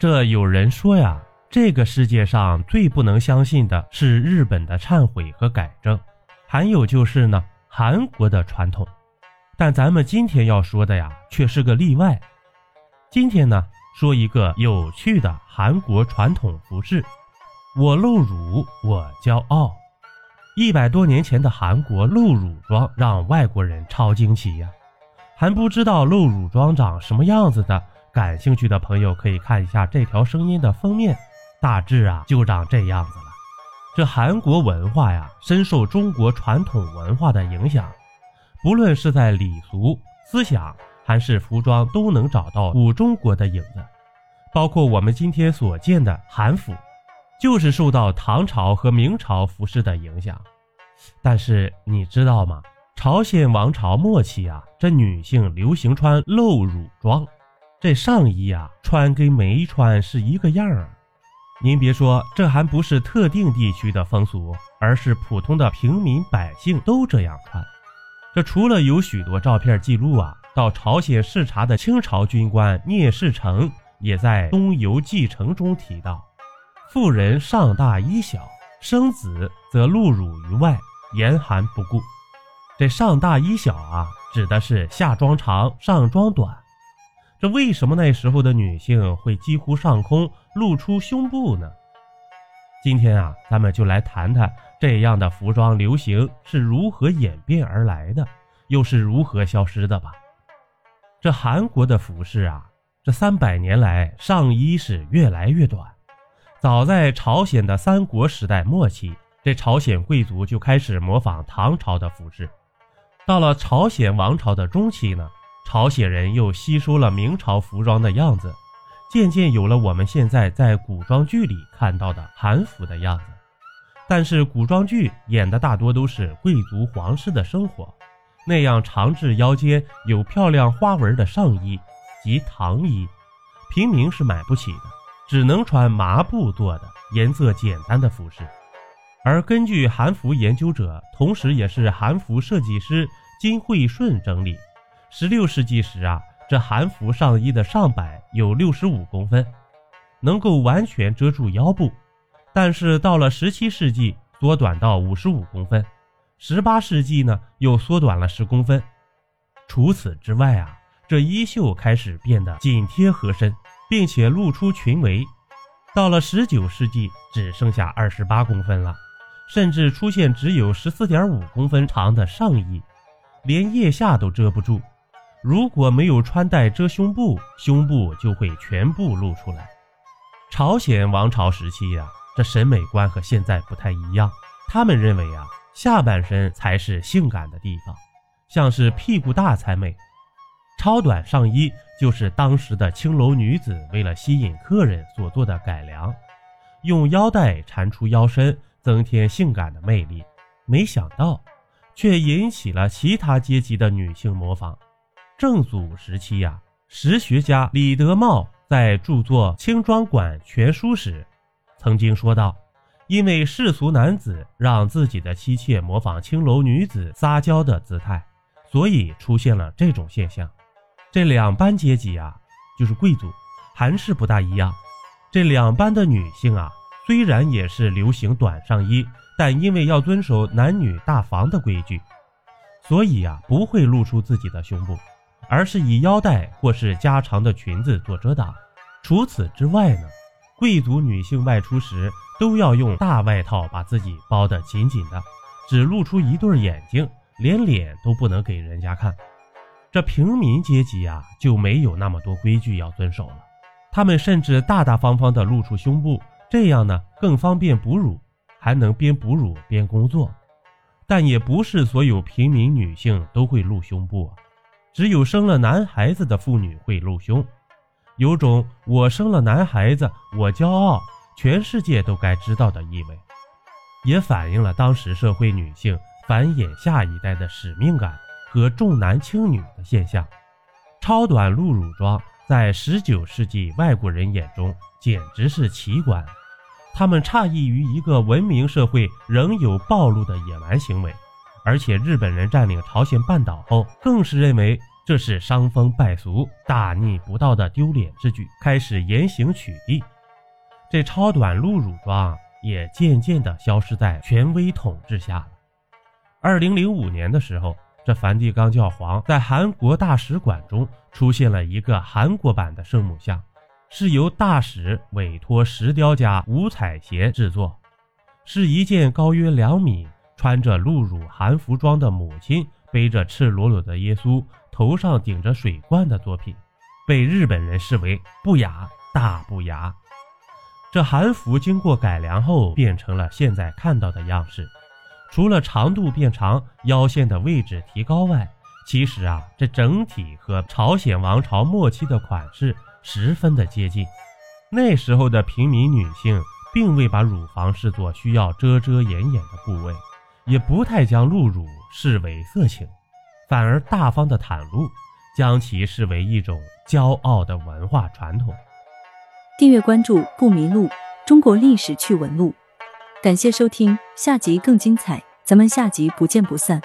这有人说呀，这个世界上最不能相信的是日本的忏悔和改正，还有就是呢韩国的传统。但咱们今天要说的呀却是个例外。今天呢说一个有趣的韩国传统服饰，我露乳我骄傲。100多年前的韩国露乳装让外国人超惊奇呀，还不知道露乳装长什么样子的感兴趣的朋友可以看一下这条声音的封面，大致就长这样子了。这韩国文化呀深受中国传统文化的影响，不论是在礼俗思想还是服装都能找到古中国的影子，包括我们今天所见的韩服就是受到唐朝和明朝服饰的影响。但是你知道吗，朝鲜王朝末期这女性流行穿露乳装，这上衣穿跟没穿是一个样儿。您别说，这还不是特定地区的风俗，而是普通的平民百姓都这样穿。这除了有许多照片记录到朝鲜视察的清朝军官聂士成也在《东游记成》中提到，妇人上大衣小，生子则露乳于外，严寒不顾。这上大衣小指的是下装长上装短。这为什么那时候的女性会几乎上空露出胸部呢？今天咱们就来谈谈这样的服装流行是如何演变而来的，又是如何消失的吧。这韩国的服饰这300年来上衣是越来越短。早在朝鲜的三国时代末期，这朝鲜贵族就开始模仿唐朝的服饰。到了朝鲜王朝的中期呢，朝鲜人又吸收了明朝服装的样子，渐渐有了我们现在在古装剧里看到的韩服的样子。但是古装剧演的大多都是贵族皇室的生活，那样长至腰间有漂亮花纹的上衣及唐衣，平民是买不起的，只能穿麻布做的颜色简单的服饰。而根据韩服研究者，同时也是韩服设计师金惠顺整理，16世纪时这韩服上衣的上摆有65公分，能够完全遮住腰部，但是到了17世纪缩短到55公分，18世纪呢又缩短了10公分。除此之外这衣袖开始变得紧贴合身，并且露出裙围，到了19世纪只剩下28公分了，甚至出现只有 14.5 公分长的上衣，连腋下都遮不住。如果没有穿戴遮胸部，胸部就会全部露出来。朝鲜王朝时期这审美观和现在不太一样，他们认为下半身才是性感的地方，像是屁股大才美。超短上衣就是当时的青楼女子为了吸引客人所做的改良，用腰带缠出腰身，增添性感的魅力。没想到却引起了其他阶级的女性模仿。正祖时期史学家李德茂在著作《清装馆全书》时曾经说道，因为世俗男子让自己的妻妾模仿青楼女子撒娇的姿态，所以出现了这种现象。这两班阶级就是贵族、韩氏不大一样。这两班的女性虽然也是流行短上衣，但因为要遵守男女大防的规矩，所以不会露出自己的胸部，而是以腰带或是加长的裙子做遮挡。除此之外呢，贵族女性外出时都要用大外套把自己包得紧紧的，只露出一对眼睛，连脸都不能给人家看。这平民阶级就没有那么多规矩要遵守了，他们甚至大大方方地露出胸部，这样呢更方便哺乳，还能边哺乳边工作。但也不是所有平民女性都会露胸部，只有生了男孩子的妇女会露胸，有种我生了男孩子我骄傲，全世界都该知道的意味，也反映了当时社会女性繁衍下一代的使命感和重男轻女的现象。超短露乳装在19世纪外国人眼中简直是奇观，他们诧异于一个文明社会仍有暴露的野蛮行为，而且日本人占领朝鲜半岛后，更是认为这是伤风败俗、大逆不道的丢脸之举，开始严刑取缔。这超短路乳装也渐渐地消失在权威统治下了。2005年的时候，这梵蒂冈教皇在韩国大使馆中出现了一个韩国版的圣母像，是由大使委托石雕家吴彩协制作，是一件高约2米、穿着露乳韩服装的母亲背着赤裸裸的耶稣，头上顶着水罐的作品，被日本人视为不雅，大不雅。这韩服经过改良后变成了现在看到的样式，除了长度变长、腰线的位置提高外，其实啊，这整体和朝鲜王朝末期的款式十分的接近。那时候的平民女性并未把乳房视作需要遮遮掩掩的部位，也不太将露乳视为色情，反而大方的袒露，将其视为一种骄傲的文化传统。订阅关注不迷路，中国历史趣闻录。感谢收听，下集更精彩，咱们下集不见不散。